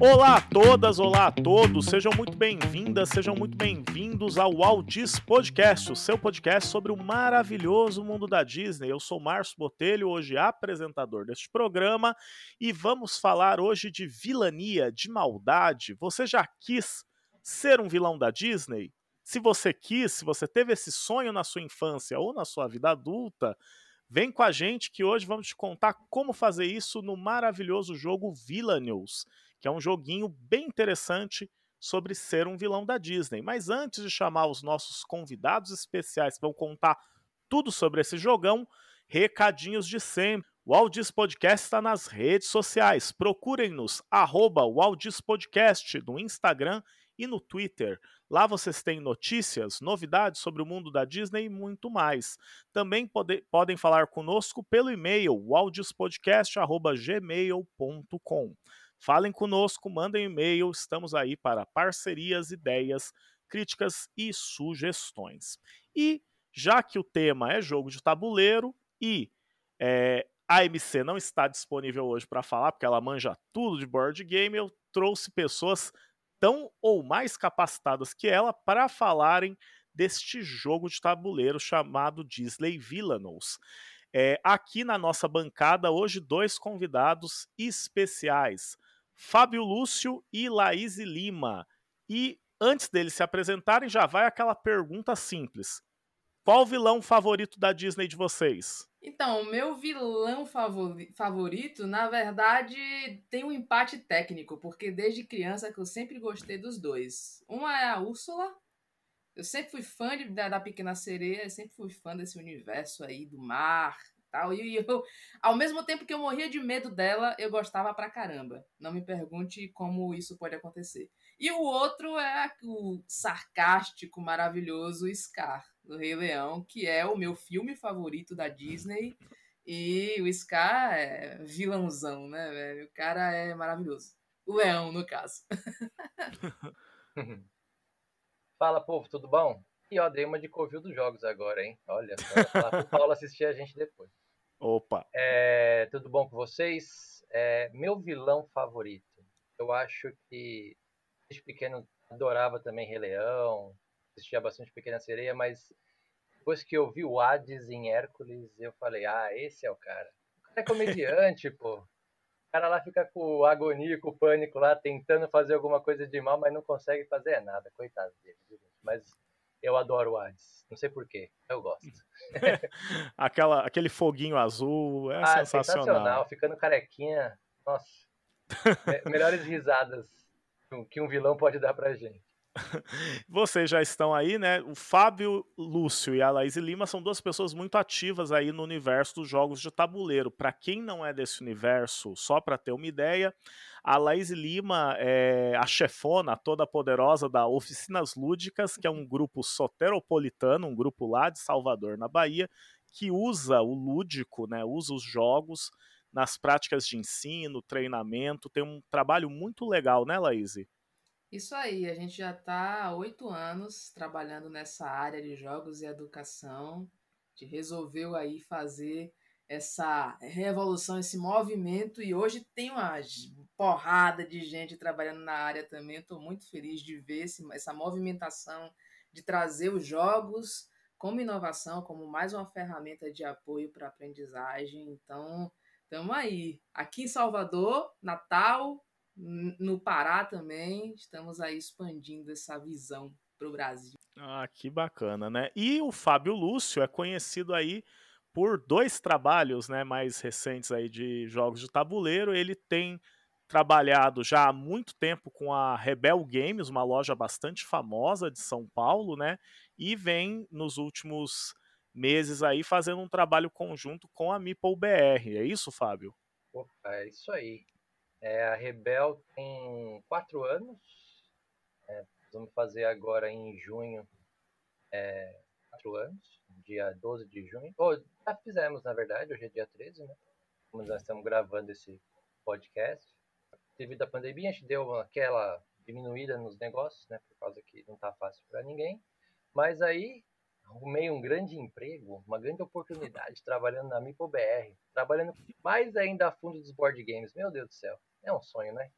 Olá a todas, olá a todos, sejam muito bem-vindas, sejam muito bem-vindos ao Aldis Podcast, o seu podcast sobre o maravilhoso mundo da Disney. Eu sou Márcio Botelho, hoje apresentador deste programa, e vamos falar hoje de vilania, de maldade. Você já quis ser um vilão da Disney? Se você quis, se você teve esse sonho na sua infância ou na sua vida adulta, vem com a gente que hoje vamos te contar como fazer isso no maravilhoso jogo Villainous, que é um joguinho bem interessante sobre ser um vilão da Disney. Mas antes de chamar os nossos convidados especiais que vão contar tudo sobre esse jogão, recadinhos de sempre. O Aldis Podcast está nas redes sociais. Procurem-nos, @Aldis Podcast, no Instagram e no Twitter. Lá vocês têm notícias, novidades sobre o mundo da Disney e muito mais. Também podem falar conosco pelo e-mail, waldispodcast@gmail.com. Falem conosco, mandem e-mail, estamos aí para parcerias, ideias, críticas e sugestões. E, já que o tema é jogo de tabuleiro e a MC não está disponível hoje para falar, porque ela manja tudo de board game, eu trouxe pessoas tão ou mais capacitadas que ela para falarem deste jogo de tabuleiro chamado Disney Villainous. Aqui na nossa bancada, hoje, dois convidados especiais, Fábio Lúcio e Laís Lima. E antes deles se apresentarem, já vai aquela pergunta simples. Qual o vilão favorito da Disney de vocês? Então, meu vilão favorito, na verdade, tem um empate técnico, porque desde criança que eu sempre gostei dos dois. Uma é a Úrsula. Eu sempre fui fã da Pequena Sereia, eu sempre fui fã desse universo aí do mar e tal. E eu, ao mesmo tempo que eu morria de medo dela, eu gostava pra caramba. Não me pergunte como isso pode acontecer. E o outro é o sarcástico, maravilhoso Scar, do Rei Leão, que é o meu filme favorito da Disney. E o Scar é vilãozão, né, velho? O cara é maravilhoso. O leão, no caso. Fala, povo, tudo bom? E ó, dei uma de Covil dos jogos agora, hein? Olha, falar pro Paulo assistir a gente depois. Opa! Tudo bom com vocês? Meu vilão favorito, eu acho que desde pequeno adorava também Rei Leão, assistia bastante Pequena Sereia, mas depois que eu vi o Hades em Hércules, eu falei, esse é o cara. O cara é comediante, pô. O cara lá fica com agonia, com pânico lá, tentando fazer alguma coisa de mal, mas não consegue fazer nada. Coitado dele. Mas eu adoro o Hades. Não sei porquê. Eu gosto. Aquele foguinho azul. É sensacional. Ficando carequinha. Nossa. Melhores risadas que um vilão pode dar pra gente. Vocês já estão aí, né? O Fábio Lúcio e a Laís Lima são duas pessoas muito ativas aí no universo dos jogos de tabuleiro. Para quem não é desse universo, só para ter uma ideia, a Laís Lima é a chefona toda poderosa da Oficinas Lúdicas, que é um grupo soteropolitano, um grupo lá de Salvador, na Bahia, que usa o lúdico, né? Usa os jogos nas práticas de ensino, treinamento. Tem um trabalho muito legal, né, Laís? Isso aí, a gente já está há 8 anos trabalhando nessa área de jogos e educação. A gente resolveu aí fazer essa revolução, esse movimento, e hoje tem uma porrada de gente trabalhando na área também. Estou muito feliz de ver essa movimentação de trazer os jogos como inovação, como mais uma ferramenta de apoio para a aprendizagem. Então, estamos aí. Aqui em Salvador, Natal, no Pará também, estamos aí expandindo essa visão para o Brasil. Ah, que bacana, né? E o Fábio Lúcio é conhecido aí por 2 trabalhos, né, mais recentes aí de jogos de tabuleiro. Ele tem trabalhado já há muito tempo com a Rebel Games, uma loja bastante famosa de São Paulo, né? E vem nos últimos meses aí fazendo um trabalho conjunto com a Mipo BR. É isso, Fábio? Opa, é isso aí. A Rebel tem 4 anos, vamos fazer agora em junho, 4 anos, dia 12 de junho, já fizemos na verdade, hoje é dia 13, né? Como nós estamos gravando esse podcast, devido à pandemia a gente deu aquela diminuída nos negócios, né? Por causa que não está fácil para ninguém, mas aí arrumei um grande emprego, uma grande oportunidade trabalhando na Mipo BR, trabalhando mais ainda a fundo dos board games, meu Deus do céu. É um sonho, né?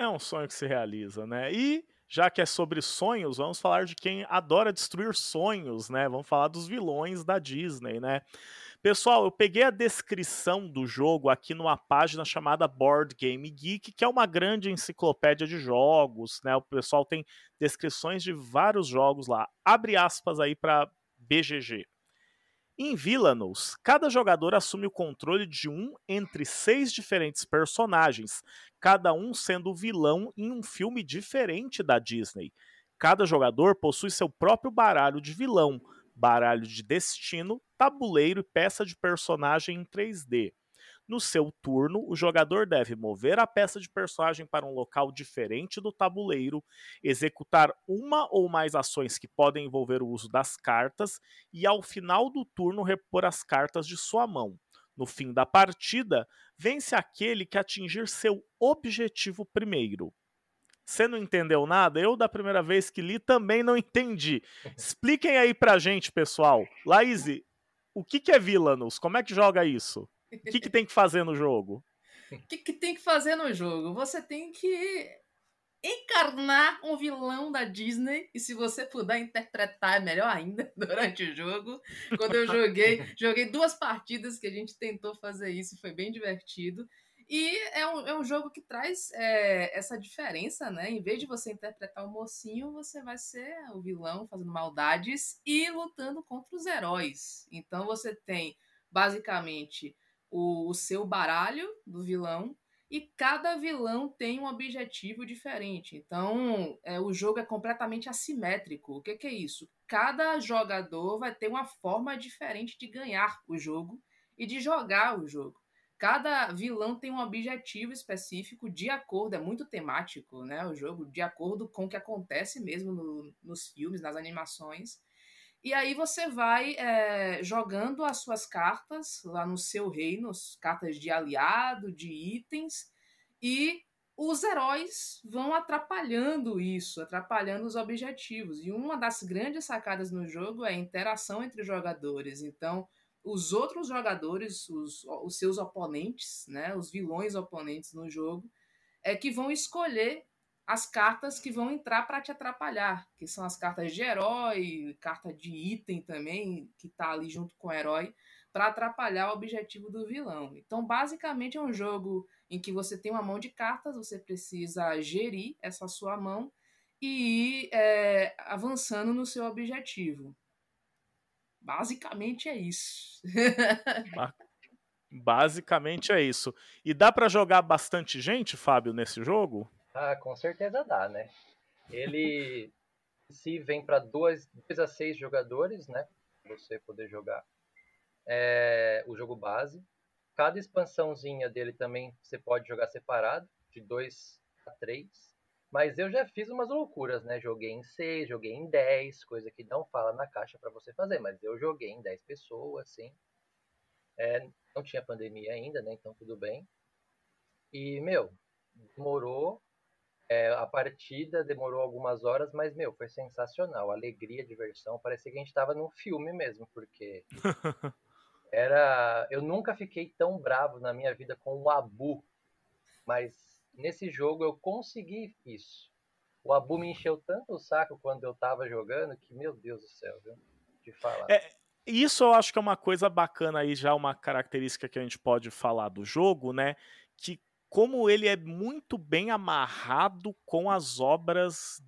é um sonho que se realiza, né? E, já que é sobre sonhos, vamos falar de quem adora destruir sonhos, né? Vamos falar dos vilões da Disney, né? Pessoal, eu peguei a descrição do jogo aqui numa página chamada Board Game Geek, que é uma grande enciclopédia de jogos, né? O pessoal tem descrições de vários jogos lá. Abre aspas aí para BGG. Em Villainous, cada jogador assume o controle de um entre 6 diferentes personagens, cada um sendo o vilão em um filme diferente da Disney. Cada jogador possui seu próprio baralho de vilão, baralho de destino, tabuleiro e peça de personagem em 3D. No seu turno, o jogador deve mover a peça de personagem para um local diferente do tabuleiro, executar uma ou mais ações que podem envolver o uso das cartas e, ao final do turno, repor as cartas de sua mão. No fim da partida, vence aquele que atingir seu objetivo primeiro. Você não entendeu nada? Eu, da primeira vez que li, também não entendi. Expliquem aí pra gente, pessoal. Laís, o que é Villainous? Como é que joga isso? O que tem que fazer no jogo? O que tem que fazer no jogo? Você tem que encarnar um vilão da Disney, e se você puder interpretar é melhor ainda durante o jogo. Quando eu joguei 2 partidas que a gente tentou fazer isso, foi bem divertido. E é um jogo que traz essa diferença, né? Em vez de você interpretar o mocinho, você vai ser o vilão fazendo maldades e lutando contra os heróis. Então você tem, basicamente, o seu baralho do vilão, e cada vilão tem um objetivo diferente. Então, o jogo é completamente assimétrico. O que é isso? Cada jogador vai ter uma forma diferente de ganhar o jogo e de jogar o jogo. Cada vilão tem um objetivo específico de acordo, é muito temático, né, o jogo, de acordo com o que acontece mesmo nos filmes, nas animações. E aí você vai jogando as suas cartas lá no seu reino, cartas de aliado, de itens, e os heróis vão atrapalhando isso, atrapalhando os objetivos. E uma das grandes sacadas no jogo é a interação entre os jogadores. Então, os outros jogadores, os seus oponentes, né, os vilões oponentes no jogo, é que vão escolher as cartas que vão entrar para te atrapalhar, que são as cartas de herói, carta de item também, que tá ali junto com o herói, para atrapalhar o objetivo do vilão. Então, basicamente, é um jogo em que você tem uma mão de cartas, você precisa gerir essa sua mão e ir avançando no seu objetivo. Basicamente é isso. Basicamente é isso. E dá para jogar bastante gente, Fábio, nesse jogo? Ah, com certeza dá, né? Ele se vem para 2 a 6 jogadores, né? Você poder jogar o jogo base. Cada expansãozinha dele também você pode jogar separado, de 2 a 3. Mas eu já fiz umas loucuras, né? Joguei em 6, joguei em 10, coisa que não fala na caixa para você fazer. Mas eu joguei em 10 pessoas, sim. Não tinha pandemia ainda, né? Então tudo bem. E, demorou. A partida demorou algumas horas, mas, foi sensacional. Alegria, diversão, parecia que a gente estava num filme mesmo, porque eu nunca fiquei tão bravo na minha vida com o Abu, mas nesse jogo eu consegui isso. O Abu me encheu tanto o saco quando eu estava jogando que, meu Deus do céu, viu? De falar. Isso eu acho que é uma coisa bacana aí, já uma característica que a gente pode falar do jogo, né, que como ele é muito bem amarrado com as obras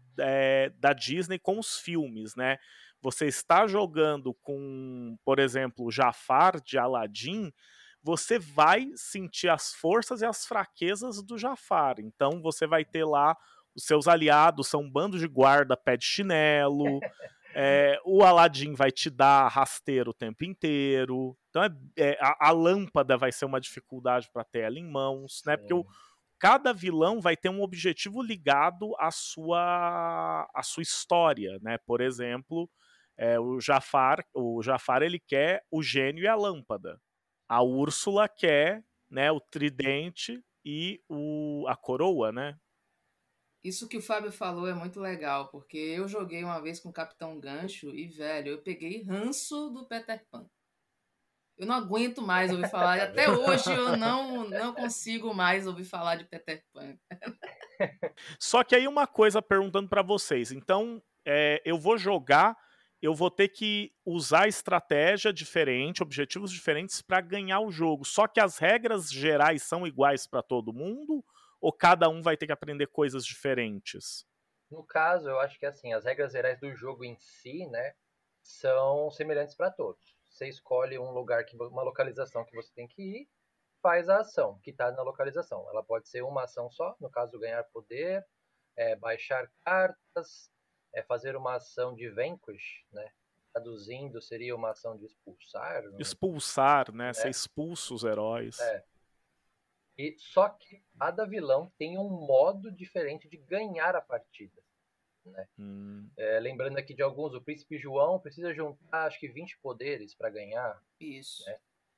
da Disney, com os filmes, né? Você está jogando com, por exemplo, Jafar de Aladdin, você vai sentir as forças e as fraquezas do Jafar. Então você vai ter lá os seus aliados, são um bando de guarda, pé de chinelo, o Aladdin vai te dar rasteiro o tempo inteiro. Então a lâmpada vai ser uma dificuldade para ter ela em mãos, né? Porque cada vilão vai ter um objetivo ligado à sua história, né? Por exemplo, o Jafar ele quer o gênio e a lâmpada. A Úrsula quer, né, o tridente e a coroa, né? Isso que o Fábio falou é muito legal, porque eu joguei uma vez com o Capitão Gancho e, eu peguei ranço do Peter Pan. Eu não aguento mais ouvir falar. Até hoje eu não consigo mais ouvir falar de Peter Pan. Só que aí uma coisa perguntando para vocês. Então, eu vou jogar, eu vou ter que usar estratégia diferente, objetivos diferentes para ganhar o jogo. Só que as regras gerais são iguais para todo mundo? Ou cada um vai ter que aprender coisas diferentes? No caso, eu acho que assim, as regras gerais do jogo em si, né, são semelhantes para todos. Você escolhe um lugar, uma localização que você tem que ir, faz a ação que está na localização. Ela pode ser uma ação só, no caso ganhar poder, baixar cartas, fazer uma ação de vanquish, né? Traduzindo seria uma ação de expulsar. Não? Expulsar, né? Você expulsa os heróis. E só que cada vilão tem um modo diferente de ganhar a partida. Né? Lembrando aqui de alguns, o Príncipe João precisa juntar acho que 20 poderes para ganhar. Isso. Né?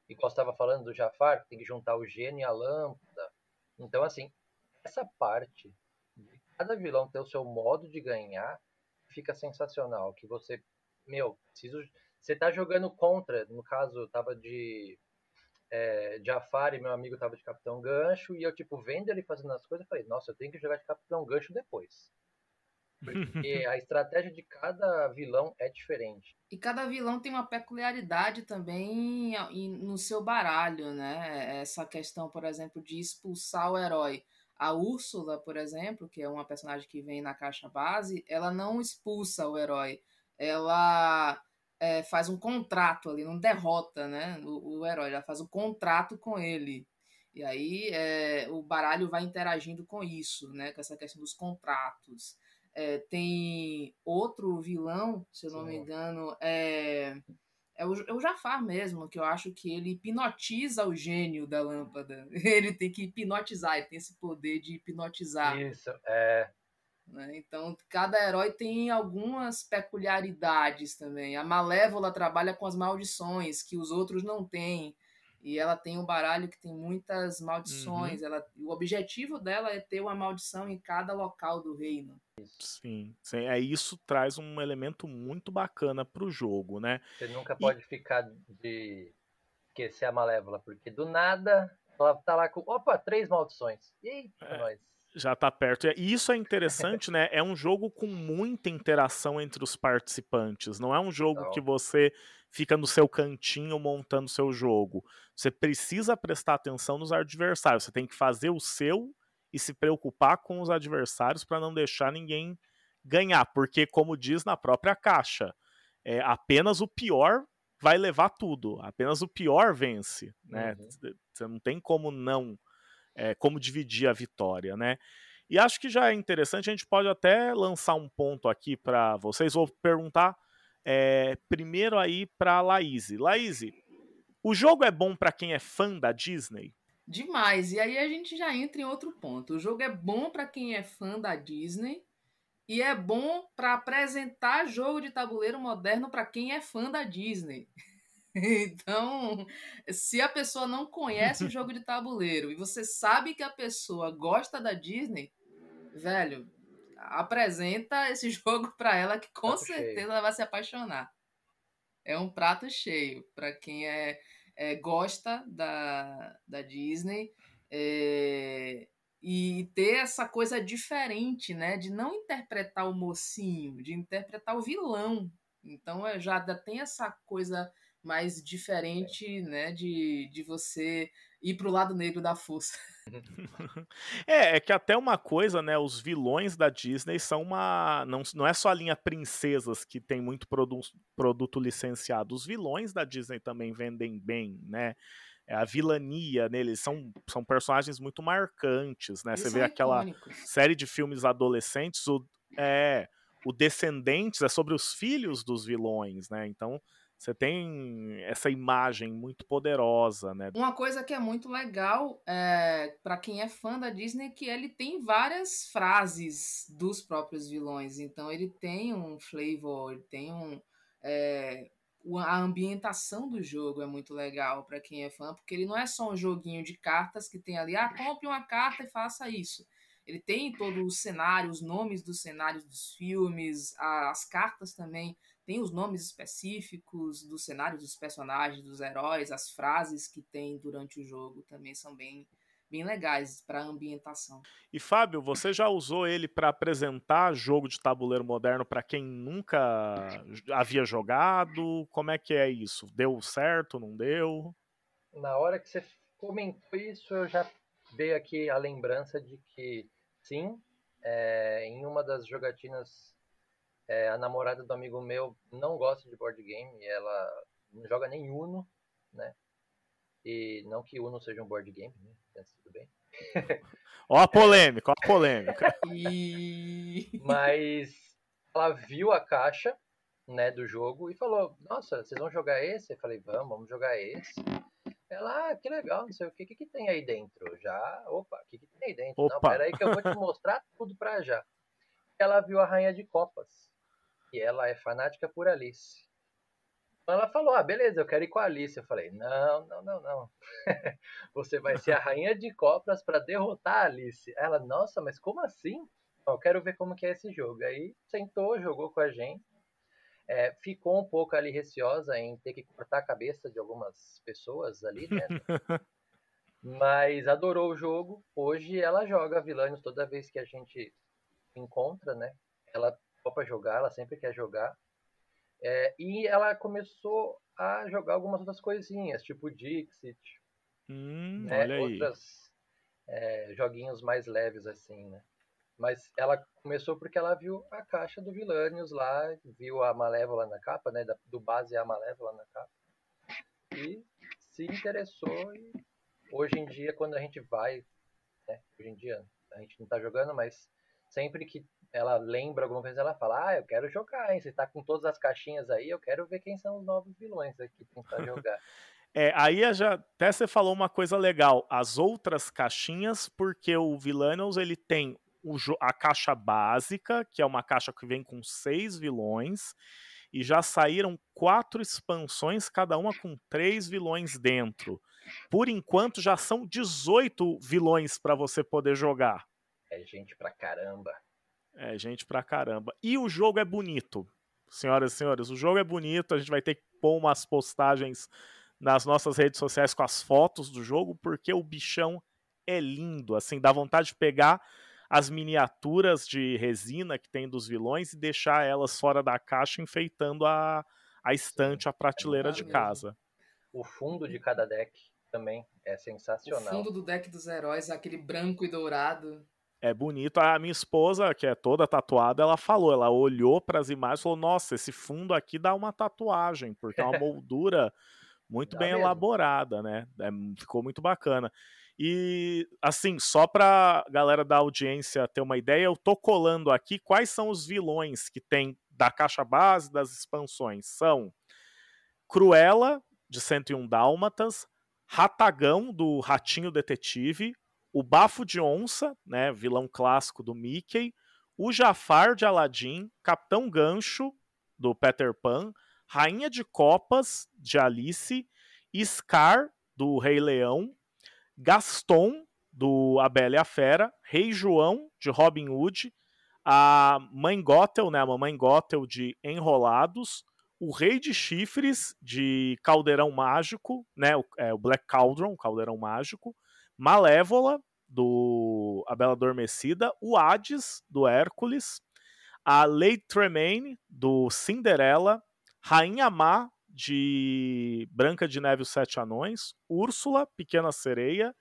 E como eu estava falando do Jafar, tem que juntar o gênio e a lâmpada. Então, assim, essa parte de cada vilão ter o seu modo de ganhar fica sensacional. Que você, você tá jogando contra, no caso, eu tava de... Jafar e meu amigo tava de Capitão Gancho, e eu, vendo ele fazendo as coisas, eu falei, nossa, eu tenho que jogar de Capitão Gancho depois. Porque a estratégia de cada vilão é diferente. E cada vilão tem uma peculiaridade também no seu baralho, né? Essa questão, por exemplo, de expulsar o herói. A Úrsula, por exemplo, que é uma personagem que vem na caixa base, ela não expulsa o herói. Ela... faz um contrato ali, não derrota, né, o herói, ela faz um contrato com ele. E aí o baralho vai interagindo com isso, né, com essa questão dos contratos. Tem outro vilão, se eu não me engano, é o Jafar mesmo, que eu acho que ele hipnotiza o gênio da lâmpada. Ele tem que hipnotizar, ele tem esse poder de hipnotizar. Isso, Então, cada herói tem algumas peculiaridades também. A Malévola trabalha com as maldições, que os outros não têm. E ela tem um baralho que tem muitas maldições. Uhum. O objetivo dela é ter uma maldição em cada local do reino. Sim. Isso traz um elemento muito bacana pro jogo, né? Você nunca pode ficar de esquecer a Malévola, porque do nada ela tá lá com, 3 maldições. Eita, nós! Já tá perto. E isso é interessante, né? É um jogo com muita interação entre os participantes. Não é um jogo que você fica no seu cantinho montando seu jogo. Você precisa prestar atenção nos adversários. Você tem que fazer o seu e se preocupar com os adversários para não deixar ninguém ganhar. Porque, como diz na própria caixa, apenas o pior vai levar tudo. Apenas o pior vence, né? Uhum. Você não tem como não... como dividir a vitória, né? E acho que já é interessante, a gente pode até lançar um ponto aqui para vocês. Vou perguntar primeiro aí para Laís. Laís, o jogo é bom para quem é fã da Disney? Demais, e aí a gente já entra em outro ponto. O jogo é bom para quem é fã da Disney e é bom para apresentar jogo de tabuleiro moderno para quem é fã da Disney. Então, se a pessoa não conhece o jogo de tabuleiro e você sabe que a pessoa gosta da Disney, velho, apresenta esse jogo pra ela que com certeza ela vai se apaixonar. É um prato cheio pra quem gosta da Disney e ter essa coisa diferente, né, de não interpretar o mocinho, de interpretar o vilão. Então, já tem essa coisa... mais diferente, né, de você ir pro lado negro da força. É que até uma coisa, né, os vilões da Disney são não é só a linha princesas que tem muito produto licenciado, os vilões da Disney também vendem bem, né, a vilania neles, são personagens muito marcantes, né, eles você vê icônicos. Aquela série de filmes adolescentes, o Descendentes é sobre os filhos dos vilões, né, então você tem essa imagem muito poderosa, né? Uma coisa que é muito legal para quem é fã da Disney é que ele tem várias frases dos próprios vilões. Então, ele tem um flavor, tem a ambientação do jogo é muito legal para quem é fã, porque ele não é só um joguinho de cartas que tem ali, compre uma carta e faça isso. Ele tem todo o cenário, os nomes dos cenários dos filmes, as cartas também, tem os nomes específicos dos cenários, dos personagens, dos heróis, as frases que tem durante o jogo também são bem, bem legais para ambientação. E Fábio, você já usou ele para apresentar jogo de tabuleiro moderno para quem nunca havia jogado? Como é que é isso? Deu certo, não deu? Na hora que você comentou isso, eu já veio aqui a lembrança de que sim, em uma das jogatinas, a namorada do amigo meu não gosta de board game, ela não joga nem Uno, né? E não que Uno seja um board game, né? Mas tudo bem. Ó a polêmica. Mas ela viu a caixa, né, do jogo e falou, nossa, vocês vão jogar esse? Eu falei, vamos jogar esse. Ela, que legal, não sei o que tem aí dentro? Já, o que tem aí dentro? Opa. Não, peraí que eu vou te mostrar tudo pra já. Ela viu a Rainha de Copas, e ela é fanática por Alice. Ela falou, beleza, eu quero ir com a Alice. Eu falei, não. Você vai ser a Rainha de Copas pra derrotar a Alice. Ela, nossa, mas como assim? Eu quero ver como que é esse jogo. Aí sentou, jogou com a gente. Ficou um pouco ali receosa em ter que cortar a cabeça de algumas pessoas ali, né? Mas adorou o jogo. Hoje ela joga Villains toda vez que a gente encontra, né? Ela topa jogar, ela sempre quer jogar. E ela começou a jogar algumas outras coisinhas, tipo Dixit, né? Olha aí. Outras joguinhos mais leves assim, né? Mas ela começou porque ela viu a caixa do Villainous lá, viu a Malévola na capa, né? Do base a Malévola na capa. E se interessou. E hoje em dia, quando a gente vai, né? Hoje em dia a gente não tá jogando, mas sempre que ela lembra alguma coisa, ela fala, eu quero jogar, hein? Você tá com todas as caixinhas aí, eu quero ver quem são os novos vilões aqui tentar jogar. Aí já até você falou uma coisa legal, as outras caixinhas, porque o Villainous, ele tem a caixa básica, que é uma caixa que vem com 6 vilões, e já saíram 4 expansões, cada uma com 3 vilões dentro. Por enquanto, já são 18 vilões para você poder jogar. É gente pra caramba. E o jogo é bonito, senhoras e senhores. O jogo é bonito, a gente vai ter que pôr umas postagens nas nossas redes sociais com as fotos do jogo, porque o bichão é lindo. Assim, dá vontade de pegar as miniaturas de resina que tem dos vilões e deixar elas fora da caixa, enfeitando a estante, a prateleira de casa. O fundo de cada deck também é sensacional. O fundo do deck dos heróis, aquele branco e dourado. É bonito. A minha esposa, que é toda tatuada, ela olhou para as imagens e falou, nossa, esse fundo aqui dá uma tatuagem, porque é uma moldura muito bem elaborada, né? Ficou muito bacana. E, assim, só pra galera da audiência ter uma ideia, eu tô colando aqui quais são os vilões que tem da caixa base das expansões. São Cruella, de 101 Dálmatas, Ratagão, do Ratinho Detetive, o Bafo de Onça, né, vilão clássico do Mickey, o Jafar de Aladdin, Capitão Gancho, do Peter Pan, Rainha de Copas, de Alice, Scar, do Rei Leão, Gaston, do A Bela e a Fera, Rei João, de Robin Hood, a Mãe Gothel, né, a Mamãe Gothel, de Enrolados, o Rei de Chifres, de Caldeirão Mágico, né, o Black Cauldron, Caldeirão Mágico, Malévola, do A Bela Adormecida, o Hades, do Hércules, a Lady Tremaine, do Cinderela, Rainha Má, de Branca de Neve e os 7 Anões, Úrsula, Pequena Sereia,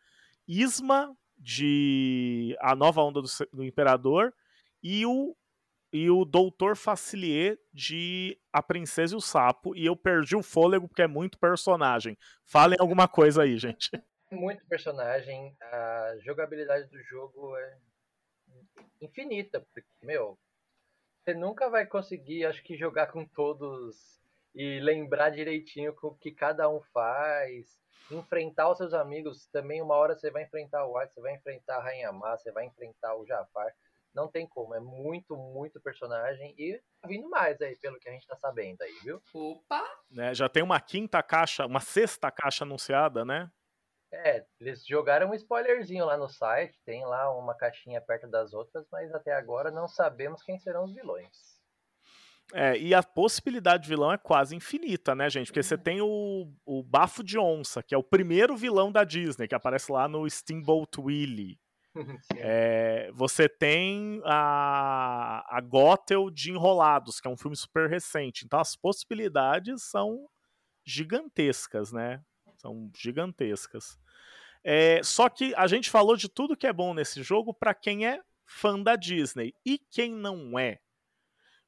Isma, de A Nova Onda do Imperador, e o Doutor Facilier, de A Princesa e o Sapo. E eu perdi o fôlego porque é muito personagem. Falem alguma coisa aí, gente. Muito personagem, a jogabilidade do jogo é infinita, porque, você nunca vai conseguir, acho que, jogar com todos e lembrar direitinho o que cada um faz, enfrentar os seus amigos, também uma hora você vai enfrentar o Hades, você vai enfrentar a Rainha Má, você vai enfrentar o Jafar, não tem como, é muito, muito personagem e vindo mais aí, pelo que a gente tá sabendo aí, viu? Opa! Já tem uma 6ª caixa anunciada, né? Eles jogaram um spoilerzinho lá no site, tem lá uma caixinha perto das outras, mas até agora não sabemos quem serão os vilões. É, e a possibilidade de vilão é quase infinita, né, gente? Porque você tem o Bafo de Onça, que é o primeiro vilão da Disney, que aparece lá no Steamboat Willie. É, você tem a Gothel de Enrolados, que é um filme super recente. Então as possibilidades são gigantescas, né? São gigantescas. É, só que a gente falou de tudo que é bom nesse jogo para quem é fã da Disney. E quem não é?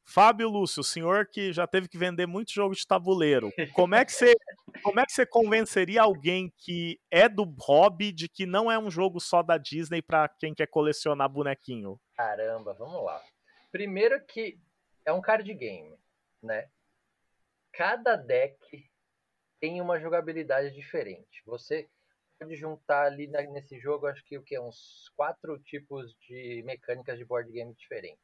Fábio Lúcio, o senhor que já teve que vender muito jogo de tabuleiro, como é que você convenceria alguém que é do hobby de que não é um jogo só da Disney para quem quer colecionar bonequinho? Caramba, vamos lá. Primeiro que é um card game, né? Cada deck tem uma jogabilidade diferente. Você pode juntar ali nesse jogo, acho que uns 4 tipos de mecânicas de board game diferentes.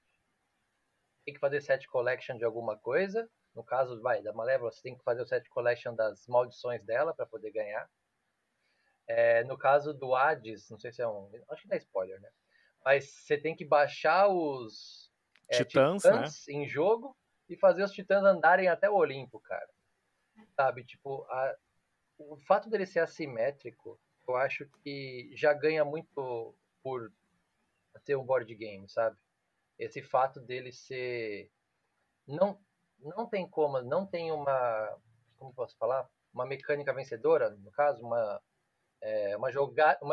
Tem que fazer set collection de alguma coisa. No caso, da Malévola, você tem que fazer o set collection das maldições dela para poder ganhar. É, no caso do Hades, não sei se é um... Acho que não é spoiler, né? Mas você tem que baixar os titãs, né? Em jogo e fazer os titãs andarem até o Olimpo, cara. Sabe, o fato dele ser assimétrico, eu acho que já ganha muito por ter um board game, sabe? Esse fato dele ser... Não tem como, não tem uma... Como posso falar? Uma mecânica vencedora, no caso, uma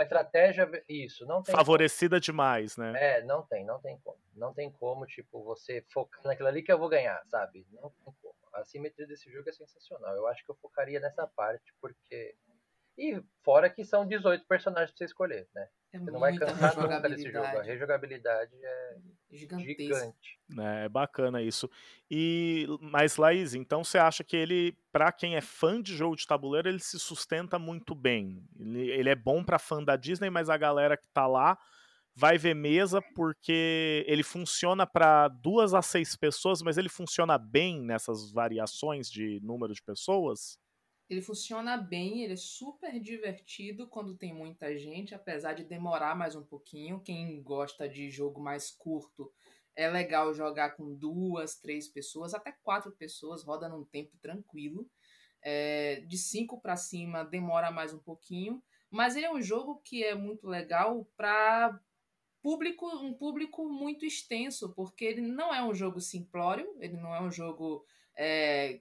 estratégia... Isso, não tem favorecida como. Demais, né? É, não tem como. Não tem como, você focar naquilo ali que eu vou ganhar, sabe? Não tem como. A simetria desse jogo é sensacional. Eu acho que eu focaria nessa parte, porque... E fora que são 18 personagens pra você escolher, né? Você não vai cansar nunca desse jogo. A rejogabilidade é gigante. É bacana isso. Mas, Laís, então você acha que ele, pra quem é fã de jogo de tabuleiro, ele se sustenta muito bem. Ele é bom pra fã da Disney, mas a galera que tá lá vai ver mesa porque ele funciona pra 2 a 6 pessoas, mas ele funciona bem nessas variações de número de pessoas? Ele funciona bem, ele é super divertido quando tem muita gente, apesar de demorar mais um pouquinho. Quem gosta de jogo mais curto, é legal jogar com 2, 3 pessoas, até 4 pessoas, roda num tempo tranquilo. É, de 5 para cima demora mais um pouquinho, mas ele é um jogo que é muito legal para um público muito extenso, porque ele não é um jogo simplório, ele não é um jogo...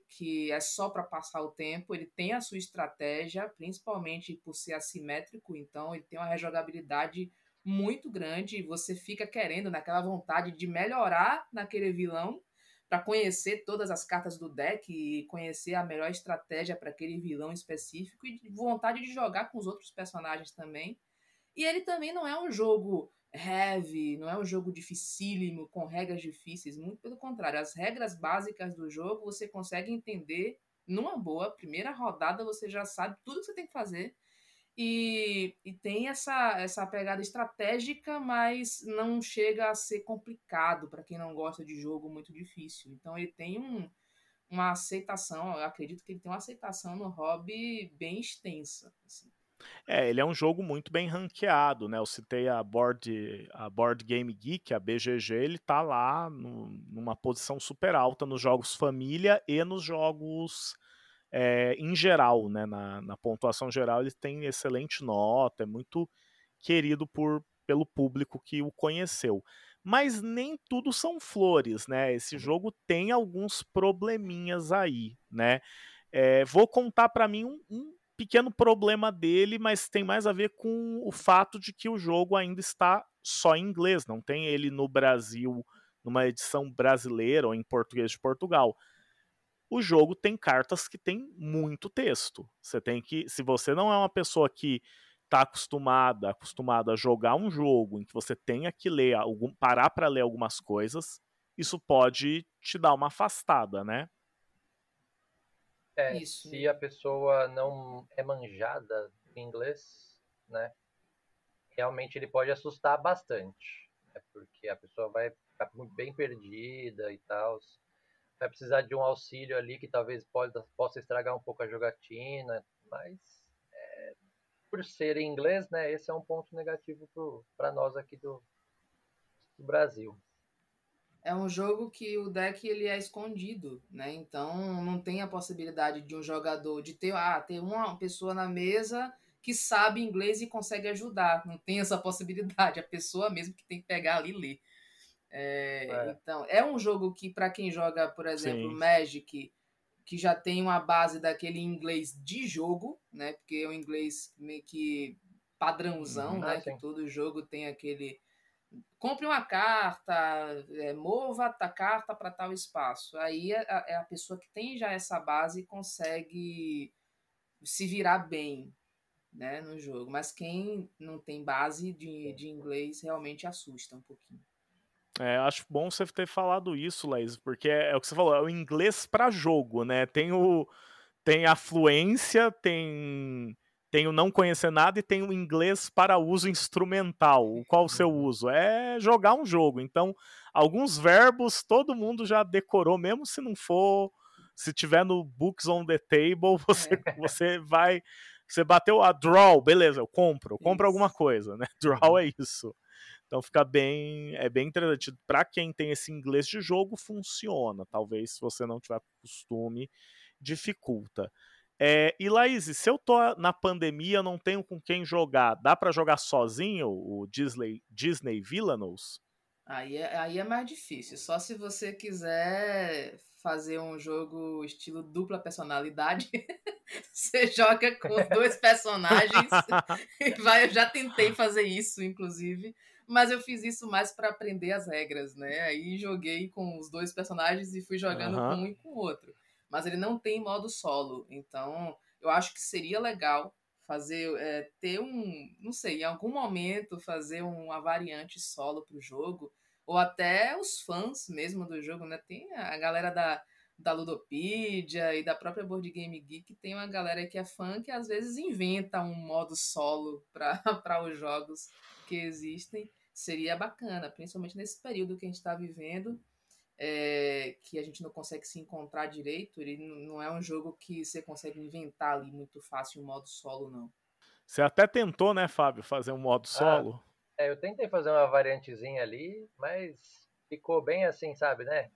que é só para passar o tempo. Ele tem a sua estratégia, principalmente por ser assimétrico, então ele tem uma rejogabilidade muito grande, e você fica querendo, naquela vontade de melhorar naquele vilão, para conhecer todas as cartas do deck e conhecer a melhor estratégia para aquele vilão específico, e vontade de jogar com os outros personagens também. E ele também não é um jogo heavy, não é um jogo dificílimo, com regras difíceis, muito pelo contrário. As regras básicas do jogo você consegue entender numa boa. Primeira rodada você já sabe tudo que você tem que fazer, e tem essa pegada estratégica, mas não chega a ser complicado para quem não gosta de jogo muito difícil. Então ele tem uma aceitação, eu acredito que ele tem uma aceitação no hobby bem extensa, assim. É, ele é um jogo muito bem ranqueado, né? Eu citei a Board Game Geek, a BGG, ele tá lá numa posição super alta nos jogos família e nos jogos em geral, né? Na pontuação geral ele tem excelente nota, é muito querido pelo público que o conheceu. Mas nem tudo são flores, né? Esse jogo tem alguns probleminhas aí, né? Vou contar pra mim um pequeno problema dele, mas tem mais a ver com o fato de que o jogo ainda está só em inglês, não tem ele no Brasil, numa edição brasileira ou em português de Portugal. O jogo tem cartas que tem muito texto. Você tem que, se você não é uma pessoa que está acostumada a jogar um jogo em que você tenha que ler, parar para ler algumas coisas, isso pode te dar uma afastada, né? É, isso. Se a pessoa não é manjada em inglês, né, realmente ele pode assustar bastante, né, porque a pessoa vai ficar bem perdida e tal, vai precisar de um auxílio ali que talvez possa estragar um pouco a jogatina, mas por ser em inglês, né, esse é um ponto negativo para nós aqui do Brasil. é um jogo que o deck ele é escondido, né? Então não tem a possibilidade de um jogador, de ter uma pessoa na mesa que sabe inglês e consegue ajudar. Não tem essa possibilidade, a pessoa mesmo que tem que pegar ali e ler. Então, é um jogo que para quem joga, por exemplo, sim, Magic, que já tem uma base daquele inglês de jogo, né? Porque é um inglês meio que padrãozão, né? Sim. Que todo jogo tem aquele... Compre uma carta, mova a carta para tal espaço. Aí é a pessoa que tem já essa base e consegue se virar bem, né, no jogo. Mas quem não tem base de inglês realmente assusta um pouquinho. Acho bom você ter falado isso, Laís, porque é o que você falou, é o inglês para jogo, né? Tem a fluência, tem o não conhecer nada e tem o inglês para uso instrumental. Qual o seu uso? É jogar um jogo. Então, alguns verbos todo mundo já decorou, mesmo se não for, se tiver no Books on the Table, você vai... Você bateu a draw, beleza, eu compro alguma coisa, né? Draw é isso. Então fica bem interessante. Para quem tem esse inglês de jogo, funciona. Talvez, se você não tiver costume, dificulta. E Laís, se eu tô na pandemia, não tenho com quem jogar, dá para jogar sozinho o Disney Villainous? Aí é mais difícil. Só se você quiser fazer um jogo estilo dupla personalidade, você joga com dois personagens. Eu já tentei fazer isso, inclusive. Mas eu fiz isso mais para aprender as regras, né? Aí joguei com os dois personagens e fui jogando com um e com o outro. Mas ele não tem modo solo. Então, eu acho que seria legal fazer... não sei, em algum momento fazer uma variante solo pro jogo. Ou até os fãs mesmo do jogo, né? Tem a galera da Ludopedia e da própria Board Game Geek. Tem uma galera que é fã que às vezes inventa um modo solo para os jogos que existem. Seria bacana, principalmente nesse período que a gente está vivendo, que a gente não consegue se encontrar direito. Ele não é um jogo que você consegue inventar ali muito fácil um modo solo, não. Você até tentou, né, Fábio, fazer um modo solo? Eu tentei fazer uma variantezinha ali, mas ficou bem assim, sabe, né?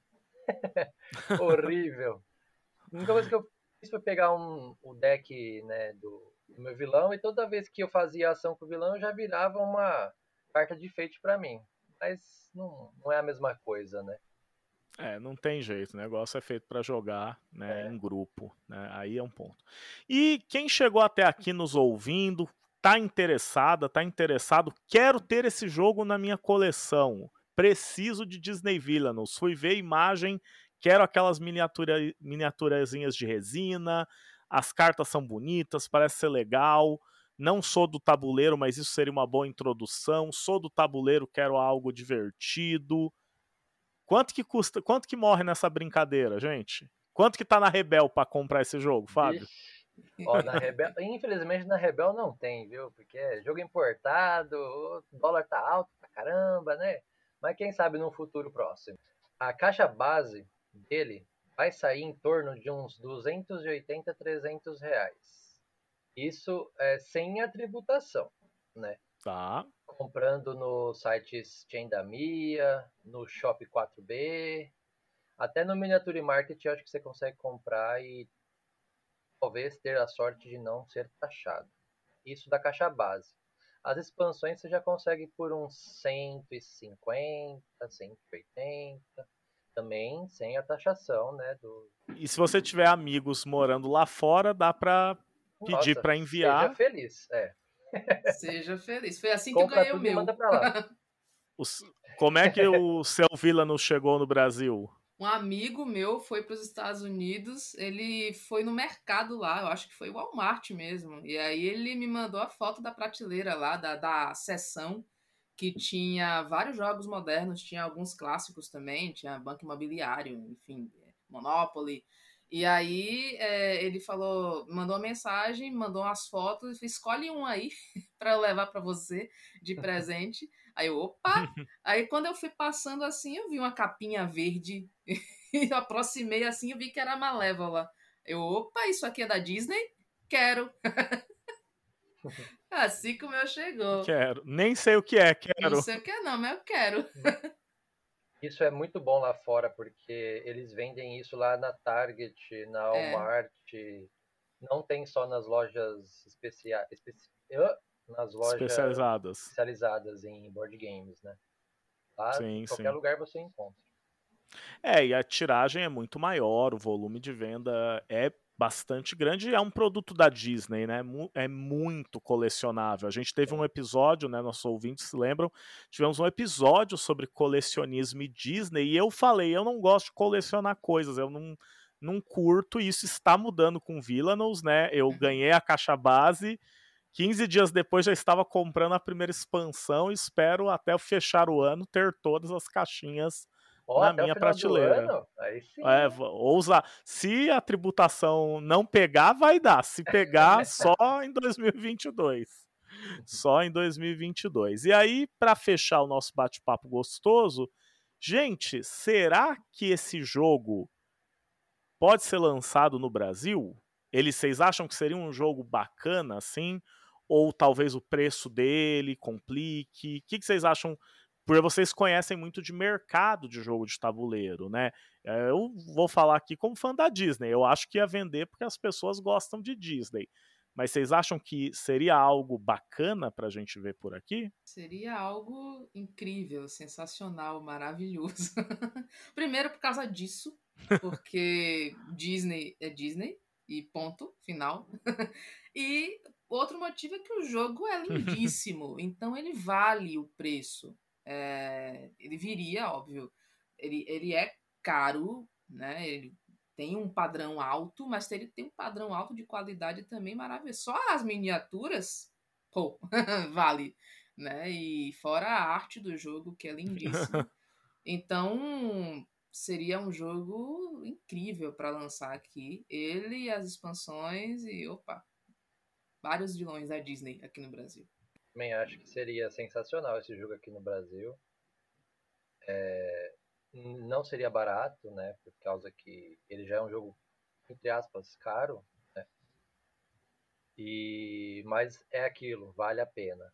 Horrível. A única coisa que eu fiz foi pegar o deck, né, do meu vilão, e toda vez que eu fazia ação com o vilão, eu já virava uma carta de feito pra mim. Mas não é a mesma coisa, né? Não tem jeito, o negócio é feito pra jogar, né, em grupo, né? Aí é um ponto. E quem chegou até aqui nos ouvindo, tá interessada, tá interessado, quero ter esse jogo na minha coleção, preciso de Disney Villainous, fui ver a imagem, quero aquelas miniaturazinhas de resina, as cartas são bonitas, parece ser legal, não sou do tabuleiro, mas isso seria uma boa introdução, sou do tabuleiro, quero algo divertido. Quanto que custa, quanto que morre nessa brincadeira, gente? Quanto que tá na Rebel pra comprar esse jogo, Fábio? Na Rebel, infelizmente na Rebel não tem, viu? Porque é jogo importado, o dólar tá alto pra caramba, né? Mas quem sabe num futuro próximo. A caixa base dele vai sair em torno de uns 280, R$300. Isso é sem a tributação, né? Tá. Comprando no site Chain da Mia, no Shop 4B, até no Miniature Market, eu acho que você consegue comprar e talvez ter a sorte de não ser taxado. Isso da caixa base. As expansões você já consegue por uns 150, 180, também sem a taxação, né? E se você tiver amigos morando lá fora, dá para pedir para enviar. Seja feliz, Seja feliz. Foi assim compra que eu ganhei o meu. Manda pra lá. Como é que o seu Villainous chegou no Brasil? Um amigo meu foi para os Estados Unidos, ele foi no mercado lá, eu acho que foi o Walmart mesmo, e aí ele me mandou a foto da prateleira lá, da seção, que tinha vários jogos modernos, tinha alguns clássicos também, tinha Banco Imobiliário, enfim, Monopoly, e aí ele falou, mandou uma mensagem, mandou umas fotos, escolhe um aí para eu levar para você de presente. Aí eu, opa! Aí quando eu fui passando assim, eu vi uma capinha verde e aproximei assim, eu vi que era a Malévola. Eu, opa, isso aqui é da Disney? Quero! Assim que o meu chegou. Quero. Nem sei o que é, quero. Não sei o que é não, mas eu quero. Isso é muito bom lá fora, porque eles vendem isso lá na Target, na Walmart, não tem só nas lojas especiais, nas lojas especializadas em board games, né? Lá, sim, em qualquer lugar você encontra. É, e a tiragem é muito maior, o volume de venda é bastante grande, é um produto da Disney, né? É muito colecionável. A gente teve um episódio, né? Nossos ouvintes se lembram, tivemos um episódio sobre colecionismo e Disney, e eu falei, eu não gosto de colecionar coisas, eu não curto, e isso está mudando com Villainous, né? Eu ganhei a caixa base, 15 dias depois já estava comprando a primeira expansão, e espero até fechar o ano ter todas as caixinhas na minha prateleira. Aí sim. É, ousar. Se a tributação não pegar, vai dar. Se pegar, só em 2022. Só em 2022. E aí, para fechar o nosso bate-papo gostoso, gente, será que esse jogo pode ser lançado no Brasil? Vocês acham que seria um jogo bacana, assim? Ou talvez o preço dele complique? O que vocês acham? Porque vocês conhecem muito de mercado de jogo de tabuleiro, né? Eu vou falar aqui como fã da Disney. Eu acho que ia vender porque as pessoas gostam de Disney. Mas vocês acham que seria algo bacana pra gente ver por aqui? Seria algo incrível, sensacional, maravilhoso. Primeiro por causa disso, porque Disney é Disney e ponto, final. E outro motivo é que o jogo é lindíssimo, então ele vale o preço. É, ele viria, óbvio, ele é caro, né? Ele tem um padrão alto, mas ele tem um padrão alto de qualidade também maravilhoso. Só as miniaturas, pô, vale, né? E fora a arte do jogo, que é lindíssima. Então, seria um jogo incrível para lançar aqui. Ele, as expansões e, opa, vários vilões da Disney aqui no Brasil. Também acho que seria sensacional esse jogo aqui no Brasil. Não seria barato, né? Por causa que ele já é um jogo, entre aspas, caro, né? Mas é aquilo, vale a pena.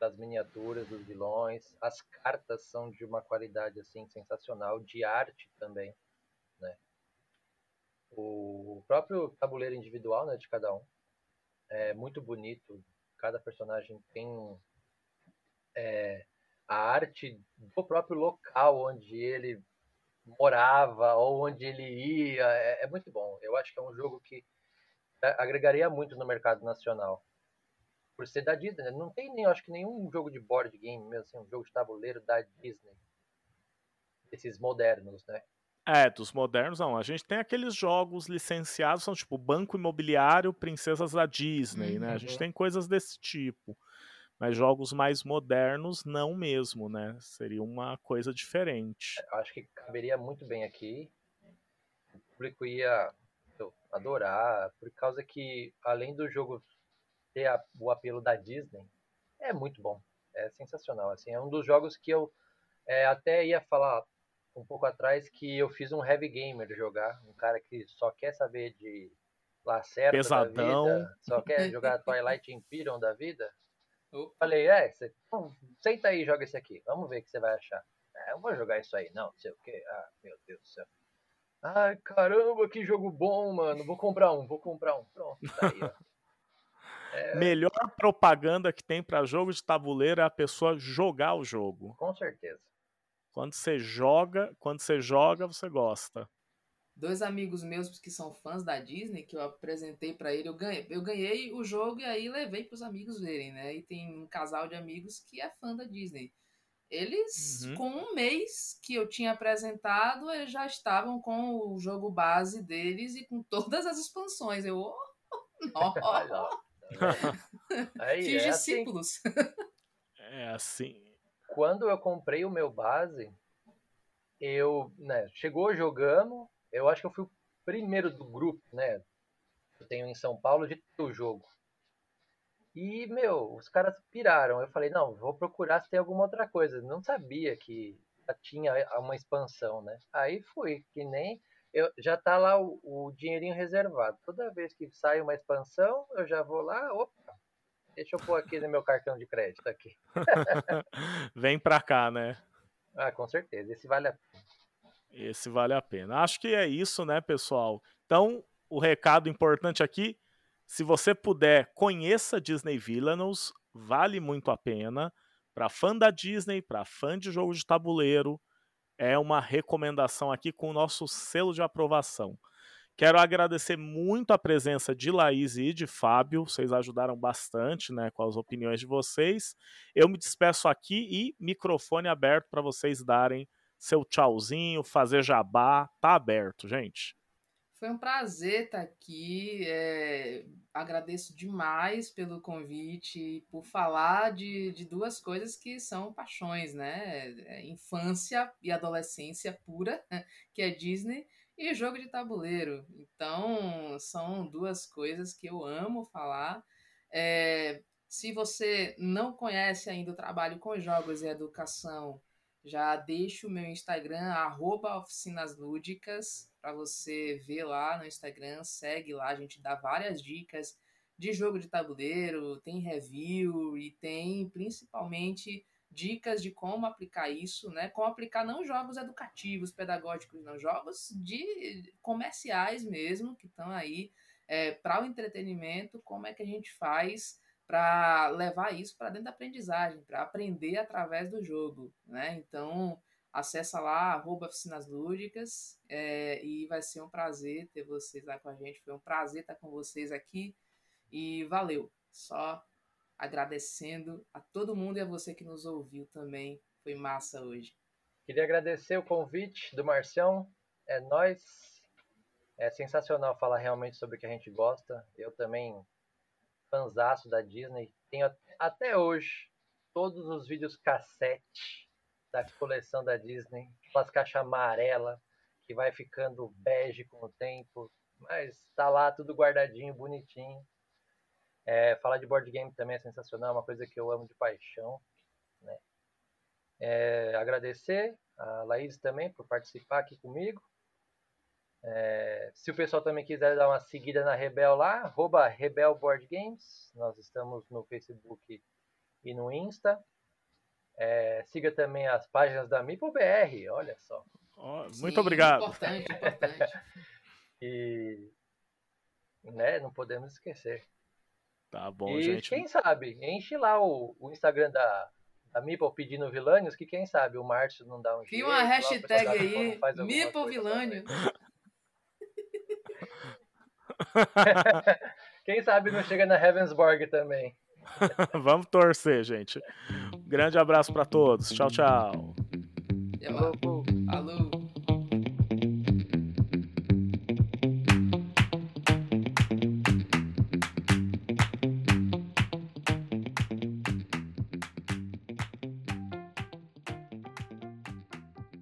Das miniaturas, dos vilões, as cartas são de uma qualidade assim, sensacional, de arte também, né? O próprio tabuleiro individual, né, de cada um é muito bonito. Cada personagem tem a arte do próprio local onde ele morava ou onde ele ia. É muito bom. Eu acho que é um jogo que agregaria muito no mercado nacional. Por ser da Disney. Não tem, nem acho que, nenhum jogo de board game, mesmo assim, um jogo de tabuleiro da Disney. Esses modernos, né? Dos modernos não. A gente tem aqueles jogos licenciados, são tipo Banco Imobiliário, Princesas da Disney, né? A gente tem coisas desse tipo. Mas jogos mais modernos, não mesmo, né? Seria uma coisa diferente. Eu acho que caberia muito bem aqui. O público ia adorar, por causa que, além do jogo ter o apelo da Disney, é muito bom. É sensacional. Assim, é um dos jogos que eu até ia falar um pouco atrás, que eu fiz um heavy gamer jogar, um cara que só quer saber de Lacerda pesadão da vida, só quer jogar Twilight Imperium da vida. Eu falei, senta aí e joga esse aqui, vamos ver o que você vai achar. Eu vou jogar isso aí, não sei o que. Meu Deus do céu. Ai, caramba, que jogo bom, mano. Vou comprar um. Pronto, tá aí, ó. Melhor propaganda que tem pra jogo de tabuleiro é a pessoa jogar o jogo. Com certeza. Quando você joga, você gosta. Dois amigos meus que são fãs da Disney, que eu apresentei pra ele, eu ganhei o jogo e aí levei pros amigos verem, né? E tem um casal de amigos que é fã da Disney. Eles, com um mês que eu tinha apresentado, eles já estavam com o jogo base deles e com todas as expansões. Fiz discípulos. Assim... Quando eu comprei o meu base, jogamos, eu acho que eu fui o primeiro do grupo, né? Eu tenho em São Paulo de ter o jogo. E, os caras piraram. Eu falei, não, vou procurar se tem alguma outra coisa. Não sabia que tinha uma expansão, né? Aí fui, que nem... já tá lá o dinheirinho reservado. Toda vez que sai uma expansão, eu já vou lá, opa! Deixa eu pôr aqui no meu cartão de crédito aqui. Vem pra cá, né? Ah, com certeza, esse vale a pena. Esse vale a pena. Acho que é isso, né, pessoal? Então, o recado importante aqui, se você puder, conheça Disney Villainous, vale muito a pena. Para fã da Disney, para fã de jogo de tabuleiro, é uma recomendação aqui com o nosso selo de aprovação. Quero agradecer muito a presença de Laís e de Fábio. Vocês ajudaram bastante, né, com as opiniões de vocês. Eu me despeço aqui e microfone aberto para vocês darem seu tchauzinho, fazer jabá. Tá aberto, gente. Foi um prazer estar aqui. Agradeço demais pelo convite, por falar de duas coisas que são paixões, né? Infância e adolescência pura, que é Disney, e jogo de tabuleiro. Então, são duas coisas que eu amo falar. Se você não conhece ainda o trabalho com jogos e educação, já deixo o meu Instagram, @oficinasludicas, para você ver lá no Instagram, segue lá, a gente dá várias dicas de jogo de tabuleiro, tem review e tem principalmente dicas de como aplicar isso, né? Como aplicar não jogos educativos, pedagógicos, não, jogos de comerciais mesmo, que estão aí para o entretenimento, como é que a gente faz para levar isso para dentro da aprendizagem, para aprender através do jogo, né? Então, acessa lá, @oficinaslucas, e vai ser um prazer ter vocês lá com a gente. Foi um prazer estar com vocês aqui e valeu. Só agradecendo a todo mundo e a você que nos ouviu também. Foi massa hoje. Queria agradecer o convite do Marcião. É nóis. É sensacional falar realmente sobre o que a gente gosta. Eu também, fanzaço da Disney. Tenho até hoje todos os vídeos cassete da coleção da Disney, aquelas caixas amarelas, que vai ficando bege com o tempo, mas tá lá tudo guardadinho, bonitinho. Falar de board game também é sensacional, é uma coisa que eu amo de paixão, né? Agradecer a Laís também por participar aqui comigo. Se o pessoal também quiser dar uma seguida na Rebel lá, @Rebel Board Games, nós estamos no Facebook e no Insta. Siga também as páginas da Mipo BR, olha só. Sim, muito obrigado. Importante, importante. E, né, não podemos esquecer. Tá bom, e, gente. E quem sabe, enche lá o Instagram da Mipo pedindo Villainous, que quem sabe o Márcio não dá um jeito. Cria uma hashtag aí, Mipo Villainous. Quem sabe não chega na Heavensborg também. Vamos torcer, gente. Grande abraço para todos. Tchau, tchau.